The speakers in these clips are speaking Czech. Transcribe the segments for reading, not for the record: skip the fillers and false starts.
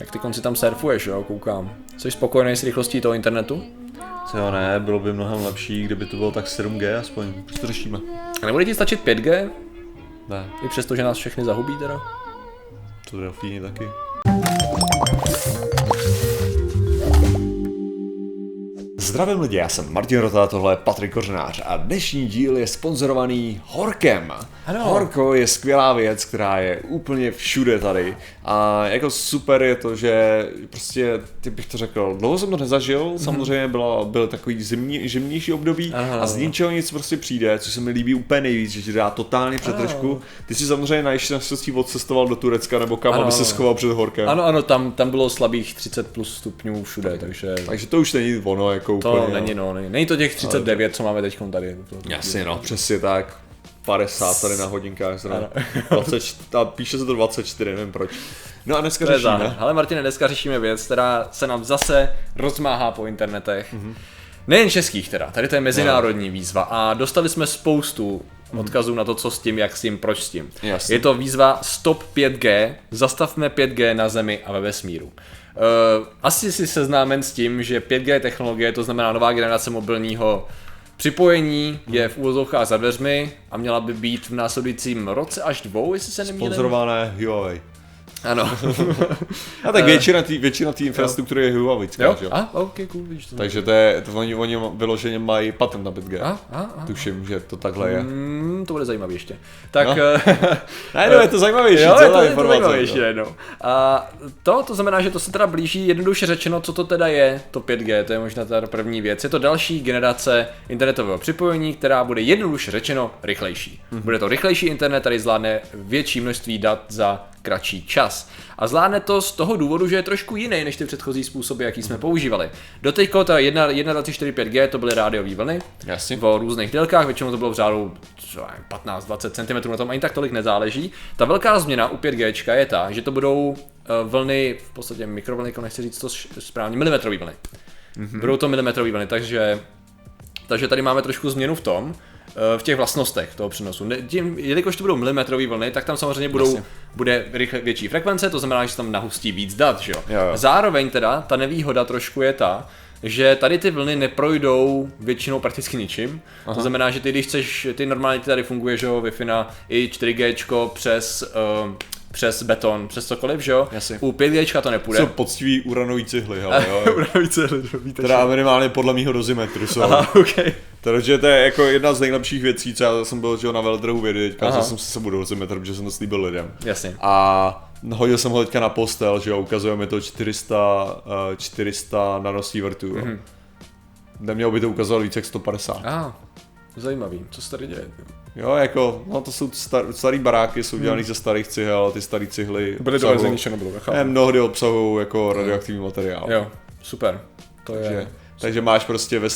Jak ty konci tam surfuješ, jo, koukám. Jsi spokojený s rychlostí toho internetu? Jo, ne, bylo by mnohem lepší, kdyby to bylo tak 7G aspoň, proč to řešíme? A nebude ti stačit 5G? Ne. I přesto, že nás všechny zahubí teda? To bude fíjný taky. Zdravím lidi, já jsem Martin Hotel, tohle je Patrik Kořnář a dnešní díl je sponzorovaný Horkem. Hello. Horko je skvělá věc, která je úplně všude tady a jako super je to, že prostě, teď bych to řekl, dlouho jsem to nezažil, samozřejmě byl takový zimnější období a z ničeho nic prostě přijde, co se mi líbí úplně nejvíc, že ti dá totálně přetržku. Ty si samozřejmě naštěstí odcestoval do Turecka nebo kam, aby se schoval před Horkem. Ano, tam bylo slabých 30 plus stupňů všude, takže to už není ono jako. To není, no, není to těch 39, ale... co máme teď tady. Jasně, no, přesně tak. 50 tady na hodinkách zrovna. 24, a píše se to 24, nevím proč. No a dneska řešíme. Ale Martine, dneska řešíme věc, která se nám zase rozmáhá po internetech. Nejen českých teda, tady to je mezinárodní výzva a dostali jsme spoustu odkazů na to, co s tím, jak s tím, proč s tím. Jasně. Je to výzva Stop 5G, zastavme 5G na zemi a ve vesmíru. Asi si seznámen s tím, že 5G technologie, to znamená nová generace mobilního připojení, je v uvozovkách za dveřmi a měla by být v následujícím roce až 2, jestli se nemýlím. Sponzorované Huawei. Ano. A tak většina té infrastruktury je huawejská, jo? A, ok, cool, víš to. Takže to oni vyloženě mají patent na 5G. Tuším, že to takhle je. To bude zajímavé ještě. Tak... No. Najednou je to zajímavější, celá informace. A to znamená, že to se teda blíží, jednoduše řečeno, co to teda je, to 5G, to je možná teda první věc. Je to další generace internetového připojení, která bude jednoduše řečeno rychlejší. Bude to rychlejší internet, tady zvládne větší množství dat za kratší čas. A zvládne to z toho důvodu, že je trošku jiný než ty předchozí způsoby, jaký jsme používali. Doteďko ta 1.24.5G to byly rádiové vlny. Jasně. V různých délkách, většinou to bylo v řádu 15-20 cm, na tom ani tak tolik nezáleží. Ta velká změna u 5G je ta, že to budou vlny, v podstatě mikrovlny, jako nechci říct to správně, milimetrový vlny. Budou to milimetrový vlny, takže tady máme trošku změnu v tom, v těch vlastnostech toho přenosu. Jelikož to budou milimetrové vlny, tak tam samozřejmě bude větší frekvence, to znamená, že se tam nahustí víc dat, že jo. Zároveň teda ta nevýhoda trošku je ta, že tady ty vlny neprojdou většinou prakticky ničím. To znamená, že ty když chceš, ty normálně tady funguje, že jo, Wi-Fi na i 4G přes beton, přes cokoliv, že jo? Jasně. U 5G to nepůjde. Jsou poctiví uranový cihly, ale jo. Uranový cihly, víte. Teda minimálně podle mýho dozimetru jsou. Aha, okay. Takže to je jako jedna z nejlepších věcí, co já jsem byl, že jo, na veletrhu vědy, teďka jsem se sebou dozimetr, protože jsem to slíbil lidem. Jasně. A hodil jsem ho teďka na postel, že jo, ukazuje mi to 400 nanosievertů, jo. Nemělo by to ukazovat víc jak 150. Aha. Zajímavý, co se tady děje? Jo, jako, no to jsou starý baráky, jsou dělaný ze starých cihel, ty starý cihly byly dovezeny, že nebylo necháno. Mnohdy obsahují jako radioaktivní materiál. Jo, super, to je. Takže máš prostě ve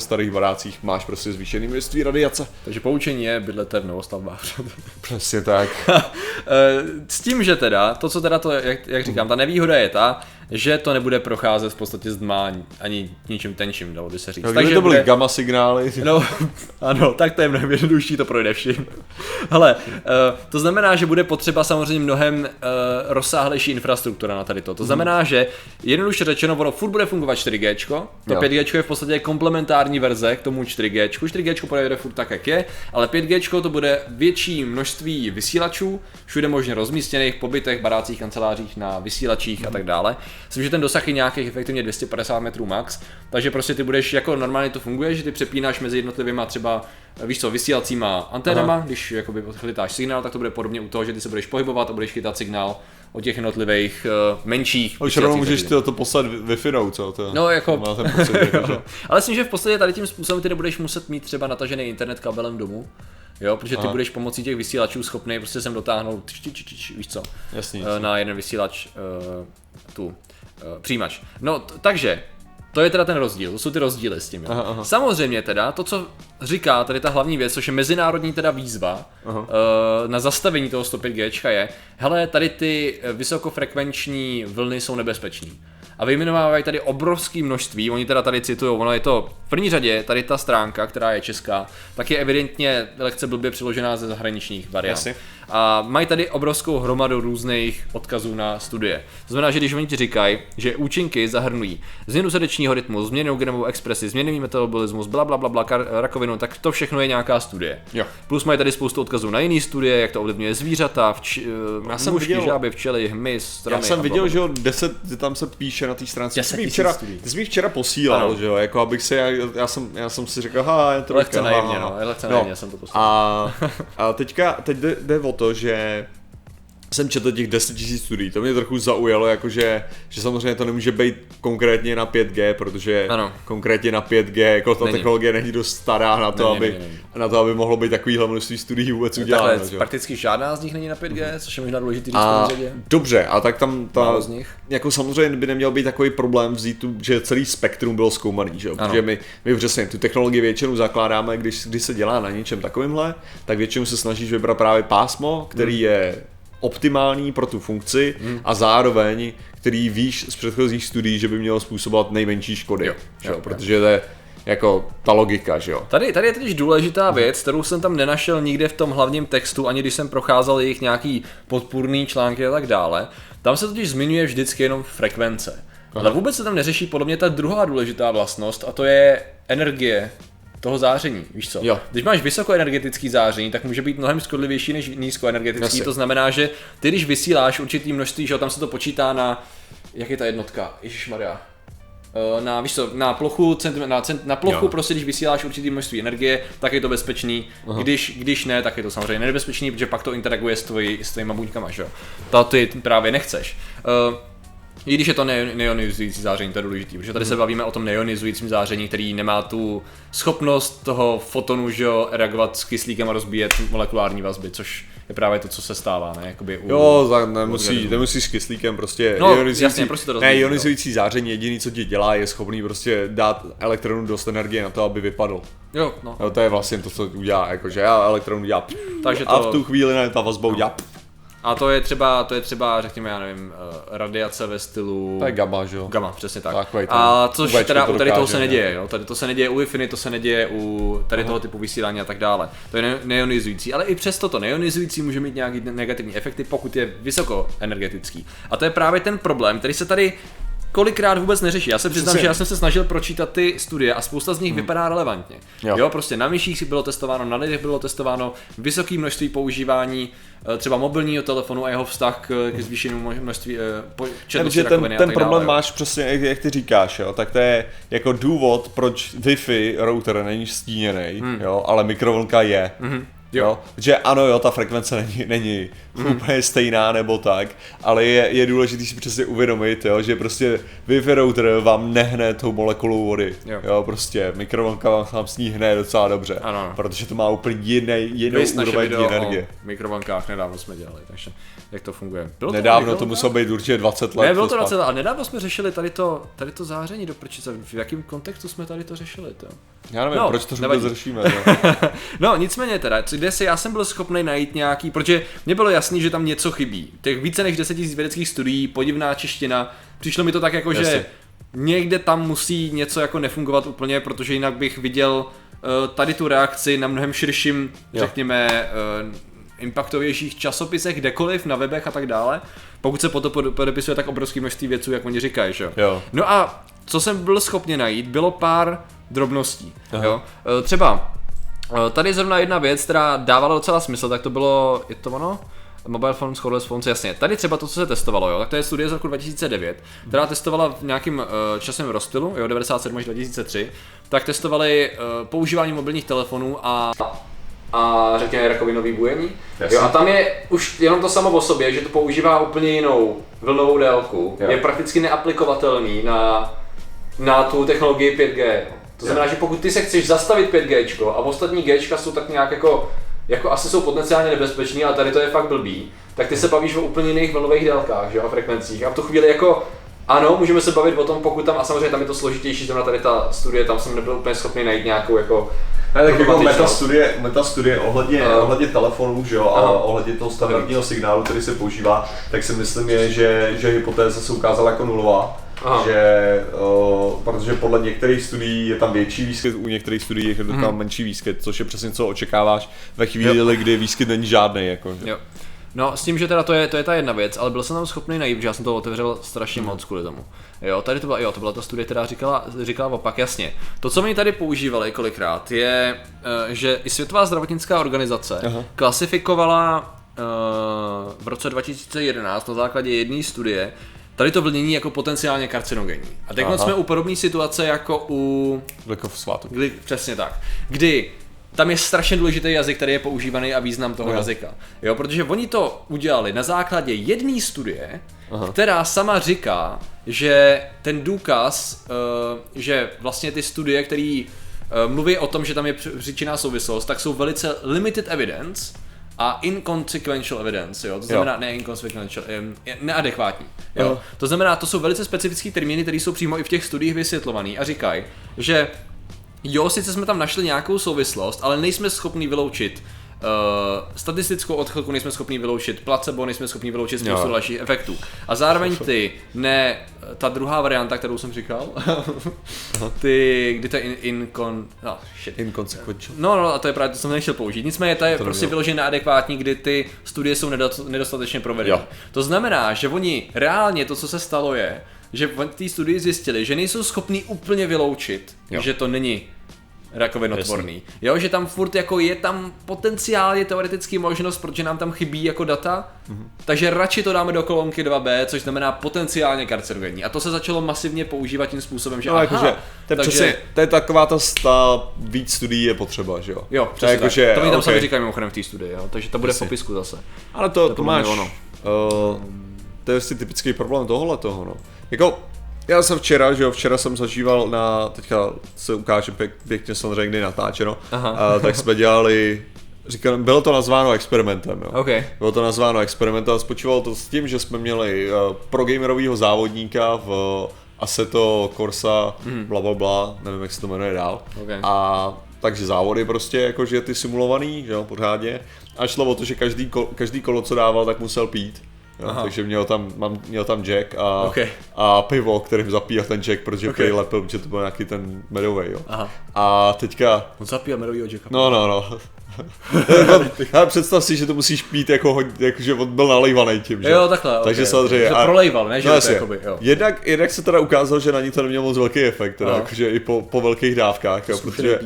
starých barácích máš prostě zvýšený množství radiace. Takže poučení je bydlete v novostavbách. Přesně tak. S tím, že teda, to co teda to, jak říkám, ta nevýhoda je ta, že to nebude procházet v podstatě z tma ani ničím tenčím, dalo by se říct. No, takže to byly gamma signály. No, ano, tak to je mnohem jednodušší, to projde všim. Ale to znamená, že bude potřeba samozřejmě mnohem rozsáhlejší infrastruktura na tady to. To znamená, že jednoduše řečeno, ono furt bude fungovat 4G, to 5G je v podstatě komplementární verze k tomu 4G. 4G projede furt tak, jak je, ale 5G to bude větší množství vysílačů, všude možně rozmístěných, pobytech, barácích, kancelářích, na vysílačích a tak dále. Myslím, že ten dosah je nějakých efektivně 250 metrů max, takže prostě ty budeš, jako normálně to funguje, že ty přepínáš mezi jednotlivýma třeba, víš co, vysílacíma anténama, když jakoby chytáš signál, tak to bude podobně u toho, že ty se budeš pohybovat a budeš chytat signál od těch jednotlivých menších. Už rovnou můžeš to poslat Wi-Fi, co? To no jako, má ten pocit, ale myslím, že v podstatě tady tím způsobem ty nebudeš muset mít třeba natažený internet kabelem domů. Jo, protože ty budeš pomocí těch vysílačů schopný prostě sem dotáhnout, víš co, na jeden vysílač přijímač. No takže, to je teda ten rozdíl, to jsou ty rozdíly s tím. Samozřejmě teda, to co říká tady ta hlavní věc, což je mezinárodní teda výzva na zastavení toho 105G je, hele, tady ty vysokofrekvenční vlny jsou nebezpečný. A vyjmenovávají tady obrovské množství, oni teda tady citujou, ono je to v první řadě, tady ta stránka, která je česká, tak je evidentně lehce blbě přiložená ze zahraničních variant. Jasně. a mají tady obrovskou hromadu různých odkazů na studie. To znamená, že když oni ti říkají, že účinky zahrnují změnu srdečního rytmu, změnu genovou expresi, změnový metabolismus, blablabla, rakovinu, tak to všechno je nějaká studie. Jo. Plus mají tady spoustu odkazů na jiné studie, jak to ovlivňuje zvířata, mušky, žáby, včely, hmyz, stromy. Já jsem viděl, že tam se píše na té stránce. Ty jsi mi včera posílal, ano. Že jo, jako abych se, já jsem si řekl, ha, to lehce naivně, jsem to posílal. A teď jde o to, že jsem četl těch 10 000 studií, to mě trochu zaujalo, jakože, že samozřejmě to nemůže být konkrétně na 5G, protože ano. Konkrétně na 5G, jako ta technologie není dost stará na to, aby mohlo být takovýhle množství studií vůbec uděláno. Prakticky žádná z nich není na 5G, což je možná důležitý v tom řadě. Dobře, a tak tam jako samozřejmě by neměl být takový problém vzít tu, že celý spektrum bylo zkoumaný, že jo, protože my přesně tu technologii většinou zakládáme, když se dělá na něčem takovýmhle, tak většinou se snažíš vybrat právě pásmo, který je optimální pro tu funkci a zároveň, který víš z předchozích studií, že by mělo způsobovat nejmenší škody, jo, protože to je jako ta logika, že jo. Tady je totiž důležitá věc, kterou jsem tam nenašel nikde v tom hlavním textu, ani když jsem procházel jejich nějaký podpůrný články a tak dále. Tam se totiž zmiňuje vždycky jenom frekvence, ale vůbec se tam neřeší podle mě ta druhá důležitá vlastnost, a to je energie toho záření, víš co? Jo. Když máš vysokoenergetický záření, tak může být mnohem škodlivější než nízkoenergetický. Asi. To znamená, že ty když vysíláš určitý množství, že tam se to počítá na, jak je ta jednotka? Ježišmarja. Na, víš co, na plochu, na plochu prostě, když vysíláš určitý množství energie, tak je to bezpečný. Když ne, tak je to samozřejmě nebezpečný, protože pak to interaguje s tvojima buňkama, že jo? To ty právě nechceš. I když je to neionizující záření, to je důležitý, protože tady se bavíme o tom neionizujícím záření, který nemá tu schopnost toho fotonu, že jo, reagovat s kyslíkem a rozbíjet molekulární vazby, což je právě to, co se stává, ne? Jakoby jo, tak nemusí s kyslíkem, prostě neionizující záření, jediný, co ti dělá, je schopný prostě dát elektronu dost energie na to, aby vypadl. Jo, no to je vlastně to, co udělá, jakože já elektronu dělá, takže a v tu chvíli ta vazba udělá. A to je třeba, řekněme, já nevím, radiace ve stylu... To je gamma, že jo? Gamma, přesně tak. A což teda u tady toho se neděje, jo? Tady to se neděje u Wi-Fi, to se neděje u tady toho typu vysílání a tak dále. To je neionizující, ale i přesto to neionizující může mít nějaký negativní efekty, pokud je vysokoenergetický. A to je právě ten problém, který se tady kolikrát vůbec neřeší. Já se přiznám, že já jsem se snažil pročítat ty studie a spousta z nich vypadá relevantně. Jo, prostě na myších bylo testováno, na lidech bylo testováno, vysoké množství používání třeba mobilního telefonu a jeho vztah k zvýšenému množství četnosti rakoviny a tak dále. Ten problém máš přesně, jak ty říkáš, jo, tak to je jako důvod, proč Wi-Fi router není stíněnej, jo, ale mikrovlnka je. Jo. Že ano, jo, ta frekvence není úplně stejná nebo tak, ale je důležité si přesně uvědomit, jo, že prostě Wi-Fi router vám nehne tou molekulou vody, jo prostě mikrovlnka vám sníhne docela dobře, ano. Protože to má úplně jinou úroveň energie. O mikrovlnkách nedávno jsme dělali, takže jak to funguje? Nedávno to muselo být určitě 20 let. Ne, bylo to 20 let, ale nedávno jsme řešili tady to záření do prčice, v jakém kontextu jsme tady to řešili, to? Já nevím, proč to vůbec řešíme. No nicméně teda, já jsem byl schopný najít nějaký, protože mě bylo jasný, že tam něco chybí. Těch více než 10 000 vědeckých studií, podivná čeština, přišlo mi to tak jako, že někde tam musí něco jako nefungovat úplně, protože jinak bych viděl tady tu reakci na mnohem širším, řekněme, impactovějších časopisech, kdekoliv, na webech a tak dále. Pokud se po to podepisuje tak obrovský množství věců, jak oni říkají, že jo. No a co jsem byl schopný najít, bylo pár drobností, jo. Třeba tady zrovna jedna věc, která dávala docela smysl, tak to bylo, je to ono? Mobile phones, cordless phones, jasně. Tady třeba to, co se testovalo, jo, tak to je studie z roku 2009, která testovala v nějakým časovém rozptylu, jo, 97 až 2003, tak testovali používání mobilních telefonů a řekněme rakovinový bujení. Jo, a tam je už jenom to samo o sobě, že to používá úplně jinou vlnovou délku, je prakticky neaplikovatelný na tu technologii 5G. To znamená, že pokud ty se chceš zastavit 5G a ostatní Gčka jsou tak nějak jako asi jsou potenciálně nebezpečný, ale tady to je fakt blbý, tak ty se bavíš o úplně jiných vlnových délkách, že jo, a frekvencích. A v tu chvíli jako ano, můžeme se bavit o tom, pokud tam, a samozřejmě tam je to složitější, zrovna tady ta studie, tam jsem nebyl úplně schopný najít nějakou jako meta studie ohledně telefonů, že jo, a ohledně toho standardního signálu, který se používá, tak si myslím, že hypotéza se ukázala jako nulová. Že, protože podle některých studií je tam větší výskyt, u některých studií je tam menší výskyt, což je přesně co očekáváš ve chvíli, kdy výskyt není žádnej. Jako, No s tím, že teda to je ta jedna věc, ale byl jsem tam schopný najít, že já jsem to otevřel strašně moc kvůli tomu. Jo, tady to byla ta studie, která říkala opak, jasně. To, co my tady používali kolikrát, je, že i Světová zdravotnická organizace klasifikovala v roce 2011 na základě jedné studie tady to vlnění jako potenciálně karcinogenní. A teď jsme u podobné situace jako u glykofosfátu. Přesně tak. Kdy tam je strašně důležitý jazyk, který je používaný a význam toho jazyka. Jo, protože oni to udělali na základě jedné studie, která sama říká, že ten důkaz, že vlastně ty studie, které mluví o tom, že tam je příčinná souvislost, tak jsou velice limited evidence a inconsequential evidence, jo? To znamená neadekvátní. Jo? To znamená, to jsou velice specifické termíny, které jsou přímo i v těch studiích vysvětlované a říkají, že jo, sice jsme tam našli nějakou souvislost, ale nejsme schopni vyloučit statistickou odchylku, nejsme schopni vyloučit placebo, nejsme schopni vyloučit spoustu dalších efektů. A zároveň ta druhá varianta, kterou jsem říkal, kdy to je inconsequential. No, a to je právě to, co jsem nechtěl použít. Nicméně to je to prostě vyloženě neadekvátní, kdy ty studie jsou nedostatečně provedeny. To znamená, že oni reálně to, co se stalo, je, že v té studii zjistili, že nejsou schopní úplně vyloučit, že to není rakovinotvorný. Jo, že tam furt jako je tam potenciálně teoretický možnost, protože nám tam chybí jako data, takže radši to dáme do kolonky 2b, což znamená potenciálně karcinogenní. A to se začalo masivně používat tím způsobem, že to je taková ta víc studií je potřeba, že jo? Jo, přesně tak. To mi tam sami říkají mimochodem v té studii, jo? Takže to bude v popisku zase. Ale to máš, to je si typický problém tohohletoho, no. Jako, já jsem včera jsem zažíval na, teďka se ukáže pěkně samozřejmě kdy natáčeno, tak jsme dělali, říkám, bylo to nazváno experimentem, jo. Okay. Bylo to nazváno experimentem a spočívalo to s tím, že jsme měli progamerovýho závodníka v Asseto Corsa, blablabla, nevím jak se to jmenuje dál. Okay. A takže závody prostě, jakože ty simulovaný, že jo, pořádně. A šlo o to, že každý kolo, co dával, tak musel pít. No, takže měl tam Jack a pivo, kterým zapíjel ten Jack, protože lepil, že to byl nějaký ten medovej, jo. A teďka... On zapíjel medovýho Jacka. No. Ale představ si, že to musíš pít jako že on byl nalejvaný tím, že? Jo, takhle, takže samozřejmě. Že prolejval, ne? Že no, to jakoby, jo. Jednak se teda ukázalo, že na ní to neměl moc velký efekt, teda jakože i po velkých dávkách, jo, protože...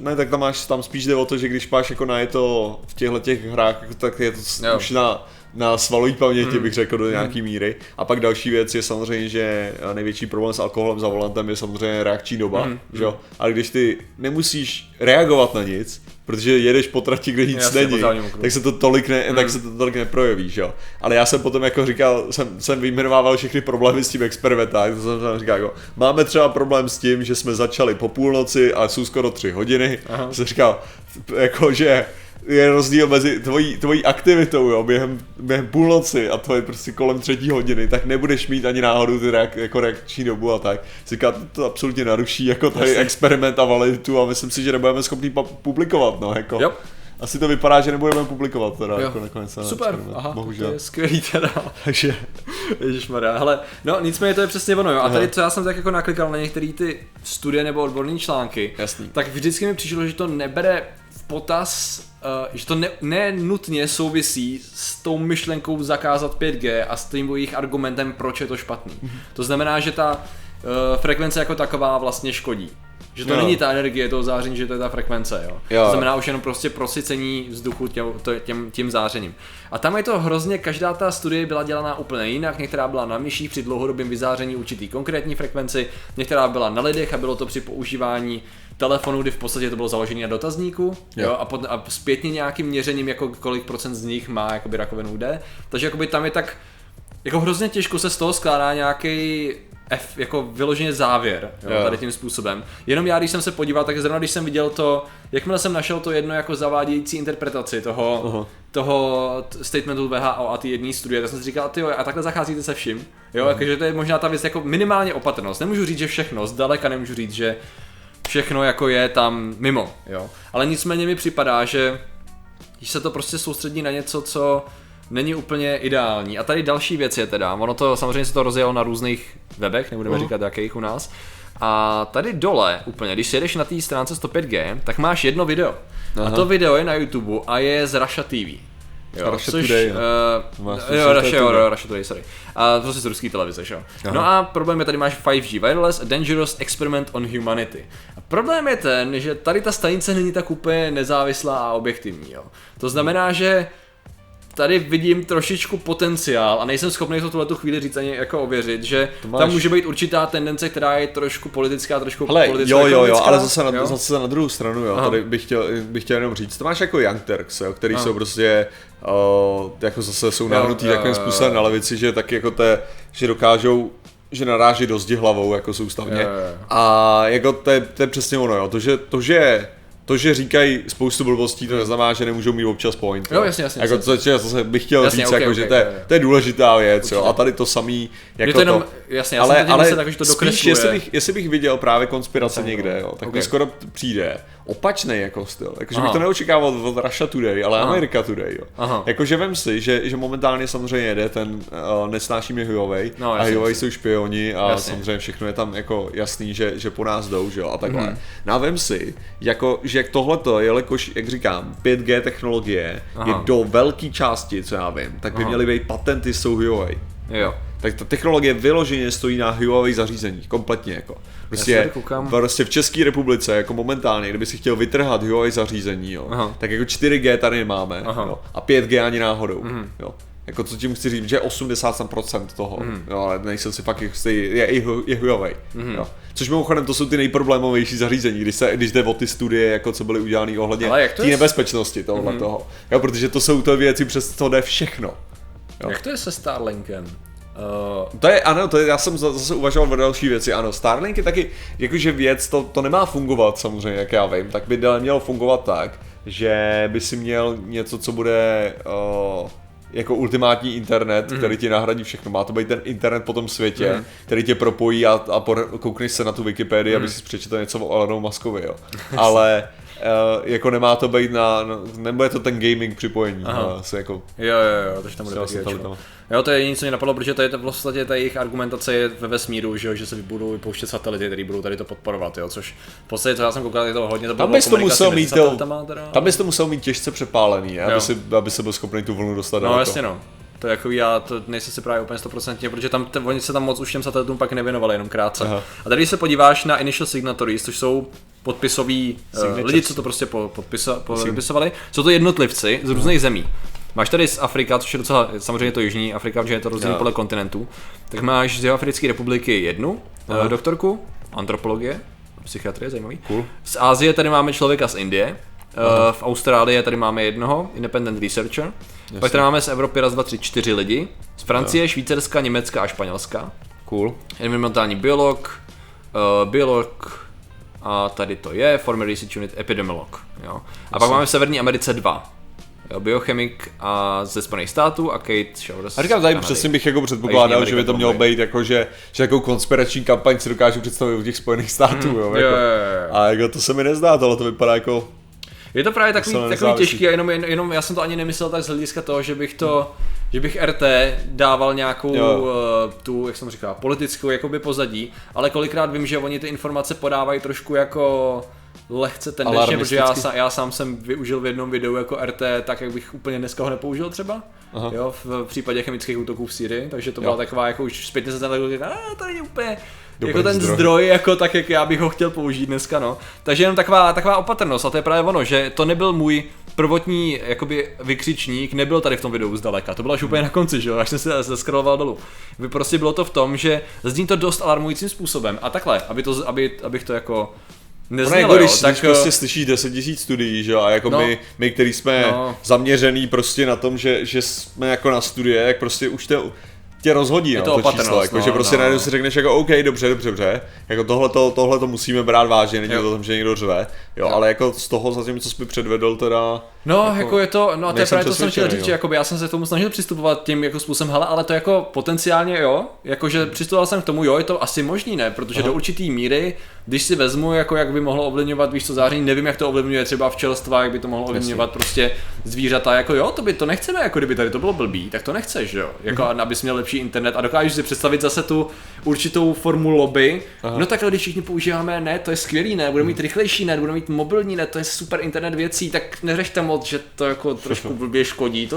Ne, tak tam spíš jde o to, že když máš jako na je to v těchto hrách, tak je to už na svalový paměti, bych řekl, do nějaký míry. A pak další věc je samozřejmě, že největší problém s alkoholem za volantem je samozřejmě reakční doba, že jo? Ale když ty nemusíš reagovat na nic, protože jedeš po trati, kde nic není, tak se to tolik neprojeví, že jo? Ale já jsem potom jako říkal, jsem vyjmenovával všechny problémy s tím experimentem, to jsem říkal jako, máme třeba problém s tím, že jsme začali po půlnoci a jsou skoro 3 hodiny, jsem říkal, jako že je rozdíl mezi tvojí aktivitou, jo, během půlnoci a to je prostě kolem 3 hodiny, tak nebudeš mít ani náhodou ty reakční dobu a tak. Říká, to absolutně naruší jako tady experiment a validitu a myslím si, že nebudeme schopni publikovat, no, jako. Yep. Asi to vypadá, že nebudeme publikovat teda, jako nakonec. Super, aha, bohužel. To je skvělý teda. Takže, ježišmarja, hele, no nicméně to je přesně ono, jo, a tady co já jsem tak jako naklikal na některé ty studie nebo odborné články, tak vždycky mi přišlo, že to nebere v potaz, že to nenutně souvisí s tou myšlenkou zakázat 5G a s tím jejich argumentem, proč je to špatný. To znamená, že ta frekvence jako taková vlastně škodí. Že to není ta energie toho záření, že to je ta frekvence, jo. To znamená už jenom prostě prosycení vzduchu tím zářením. A tam je to hrozně, každá ta studie byla dělaná úplně jinak, některá byla na myších při dlouhodobém vyzáření určitý konkrétní frekvenci, některá byla na lidech a bylo to při používání telefonu, kdy v podstatě to bylo založené na dotazníku, jo, a zpětně nějakým měřením, jako kolik procent z nich má jakoby rakovinu D. Takže jakoby tam je tak, jako hrozně těžko se z toho skládá nějaký jako vyloženě závěr, jo, tady tím způsobem. Jenom já, když jsem se podíval, tak zrovna když jsem viděl to, jakmile jsem našel to jedno jako zavádějící interpretaci toho statementu WHO a ty jedné studie, tak jsem si říkal, tyjo, a takhle zacházíte se vším, jo, takže to je možná ta věc jako minimálně opatrnost. Nemůžu říct, že všechno, zdaleka nemůžu říct, že všechno jako je tam mimo, jo. Ale nicméně mi připadá, že když se to prostě soustředí na něco, co není úplně ideální. A tady další věc je teda, ono to samozřejmě se to rozjelo na různých webech, nebudeme říkat jakých u nás. A tady dole úplně, když jedeš na té stránce 105G, tak máš jedno video. A to video je na YouTube a je z Russia TV. Jo, Russia Today, sorry. A prostě z ruský televize, že jo. No a problém je, tady máš 5G wireless, a dangerous experiment on humanity. A problém je ten, že tady ta stanice není tak úplně nezávislá a objektivní, jo. To znamená, že tady vidím trošičku potenciál a nejsem schopný to tuhletu chvíli říct ani jako ověřit, že tam může být určitá tendence, která je trošku politická, trošku politická. Jo, ale zase na druhou stranu, jo, tady bych chtěl jenom říct, to máš jako Young Turks, jo, který jsou prostě jako zase jsou nahnutí takovým způsobem na levici, že taky jako že dokážou, že naráží do zdi hlavou jako soustavně. A jako to je přesně ono, jo, to, že říkají spoustu blbostí, to neznamená, že nemůžou mít občas point. Jo, jasně. Jako to bych chtěl říct, okay, jako, že to je důležitá věc, jo. A tady to samý, jako to jenom, jasně, ale se tak, že to dokresluje. Spíš, jestli bych viděl právě konspirace někde, jo, tak mi skoro přijde opačnej jako styl. Jakože bych to neočekával od Russia Today, ale America Today, jo. Jakože vem si, že momentálně samozřejmě jede ten nesnášíme Huawei, a Huawei jsou špioni a samozřejmě všechno je tam jako jasný, že po nás jdou, jo, a takhle. No vem si, jako jak tohleto, jelikož, jak říkám, 5G technologie je do velké části, co já vím, tak by měly být patenty jsou Huawei. Jo. Tak ta technologie vyloženě stojí na Huawei zařízení, kompletně jako. Prostě v České republice, jako momentálně, kdyby si chtěl vytrhat Huawei zařízení, jo, tak jako 4G tady nemáme, jo, a 5G ani náhodou, jo. Jako co tím chci říct, že 80% toho, jo, ale nejsem si fakt jistý, je Huawei, jo. Což mimochodem to jsou ty nejproblémovější zařízení, když jde o ty studie, jako co byly udělané ohledně té nebezpečnosti tohle toho. Jo, protože to jsou ty věci, přes to jde všechno. Jo. Jak to je se Starlinkem? Já jsem zase uvažoval o další věci, ano, Starlink je taky, jakože věc, to nemá fungovat samozřejmě, jak já vím, tak by mělo fungovat tak, že by si měl něco, co bude jako ultimátní internet, který ti nahradí všechno. Má to být ten internet po tom světě, který tě propojí a koukneš se na tu Wikipedii, aby si přečetl něco o Elonu Muskovi, jo. Ale jako nemá to být nebude to ten gaming připojení. Jako, jo, takže tam bude taky. Jo, to je jediné, co mě napadlo, protože tady vlastně ta jejich argumentace je ve vesmíru, že se budou vypouštět satelity, které budou tady to podporovat, jo, což v podstatě, co já jsem koukal, je to hodně, to bylo tam bys to musel mít těžce přepálený, aby se byl schopný tu vlnu dostat daleko. No jasně no. To je jako já to nejsem si právě úplně 100%, protože tam oni se tam moc už těm satelitům pak nevěnovali, jenom krátce. A tady když se podíváš na initial signatories, což jsou podpisoví lidi, co to prostě podpisovali, jsou to jednotlivci z různých zemí. Máš tady z Afrika, což je docela, samozřejmě to Jižní Afrika, protože je to rozdělené podle kontinentů, tak máš z Jihoafrické republiky jednu doktorku, antropologie, psychiatrie, zajímavý. Cool. Z Asie tady máme člověka z Indie, v Austrálii tady máme jednoho, independent researcher, pak tady máme z Evropy 4 lidi, z Francie, Švýcarska, Německa a Španělska. Cool. Environmentální biolog a tady to je, former research unit epidemiolog. Jo. A pak máme v Severní Americe 2. Biochemik a ze Spojených států a Kate Showers. A říkám, tady přesně bych jako předpokládal, že by to mělo být jako, že jako konspirační kampaň si dokážu představit u těch Spojených států. A jako to se mi nezdá, tohle to vypadá jako... Je to právě takový těžký a jenom já jsem to ani nemyslel tak z hlediska toho, že bych RT dával nějakou tu, jak jsem říkal, politickou jakoby pozadí, ale kolikrát vím, že oni ty informace podávají trošku jako lehce tendenčně, protože já sám jsem využil v jednom videu jako RT tak, jak bych úplně dneska ho nepoužil třeba, jo, v případě chemických útoků v Sýrii, takže to byla taková jako už zpětně se ten tady je úplně jako ten zdroj, jako tak, jak já bych ho chtěl použít dneska, no. Takže jenom taková opatrnost a to je právě ono, že to nebyl můj prvotní jakoby vykřičník, nebyl tady v tom videu zdaleka, to bylo až úplně na konci, že jo, až jsem se zeskroloval dolů. Prostě bylo to v tom, že zní to dost alarmujícím způsobem a takhle, abych to jako neznělo, když prostě slyšíš 10 000 studií, že? A jako my, který jsme zaměřený prostě na tom, že jsme jako na studie, jak prostě už tě rozhodí, je to číslo, jako, že prostě najednou si řekneš jako OK, dobře, jako tohle to musíme brát vážně, není to tam, že někdo řve, jo, ale jako z toho zatím, co jsi předvedl teda... Jako je to, no a to je právě to, co jsem chtěl říct, jakoby já jsem se k tomu snažil přistupovat tím jako způsobem, hele, ale to jako potenciálně jakože přistupoval jsem k tomu, je to asi možný, ne, protože do určitý míry, když si vezmu, jako jak by mohlo ovlivňovat, víš co, záření, nevím, jak to ovlivňuje třeba včelstva, jak by to mohlo ovlivňovat prostě zvířata, jako to nechceme, jako kdyby tady to bylo blbý, tak to nechceš, jo, jako abys měl lepší internet a dokážu si představit zase tu určitou formu lobby. Aha. No tak když všichni používáme net, to je skvělý net, budeme mít rychlejší net, budeme mít mobilní net, to je super internet věcí, tak neřešte moc, že to jako trošku blbě škodí,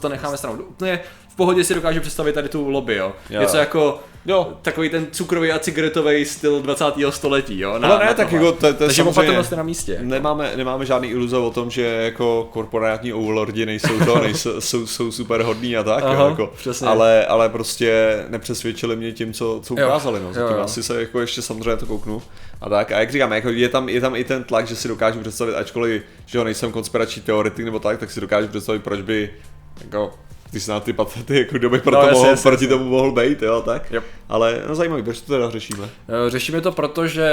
to necháme stranou. Úplně v pohodě si dokážu představit tady tu lobby, jo. Jo. Něco jako jo, takový ten cukrový a cigaretový styl 20. století, jo. Ale ne, tak jako to samozřejmě na místě. Nemáme žádný iluze o tom, že jako korporátní overlordi nejsou to, jsou super hodní a tak, aha, jo, jako, ale prostě nepřesvědčili mě tím, co ukázali, no. Zatím asi se jako ještě samozřejmě to kouknu. A tak, a jak říkám, jako je tam i ten tlak, že si dokážu představit, ačkoliv, že jo, nejsem konspirační teoretik nebo tak si dokážu představit, proč by jako ty snad ty patety, jako kdo by proti tomu mohl bejt, jo, tak? Yep. Ale no zajímavý, proč to teda řešíme? Řešíme to proto, že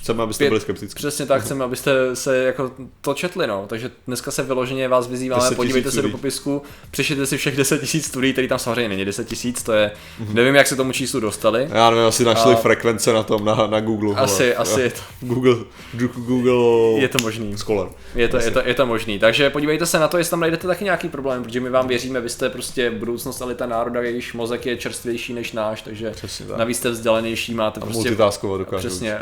chceme, abyste byli skeptický. Přesně tak, chceme, abyste se jako to četli, no. Takže dneska se vyloženě vás vyzýváme, podívejte se do popisku, přečtěte si všech 10 000 studií, který tam samozřejmě není 10 000, to je, nevím, jak se tomu číslu dostali. Já nevím, asi našli frekvence na tom, na Google. Asi je to. Google. Je to možný. Scholar. Je to možný, takže podívejte se na to, jestli tam najdete taky nějaký problém, protože my vám věříme, vy jste prostě budoucnost, ale ta národa, jejíž mozek je čerstvější než náš, takže tak. Navíc jste vzdělanější, máte prostě přesně.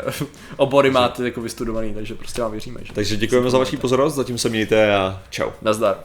Obory máte jako vystudovaný, takže prostě vám věříme. Že? Takže děkujeme za vaši pozornost, zatím se mějte a čau. Nazdar.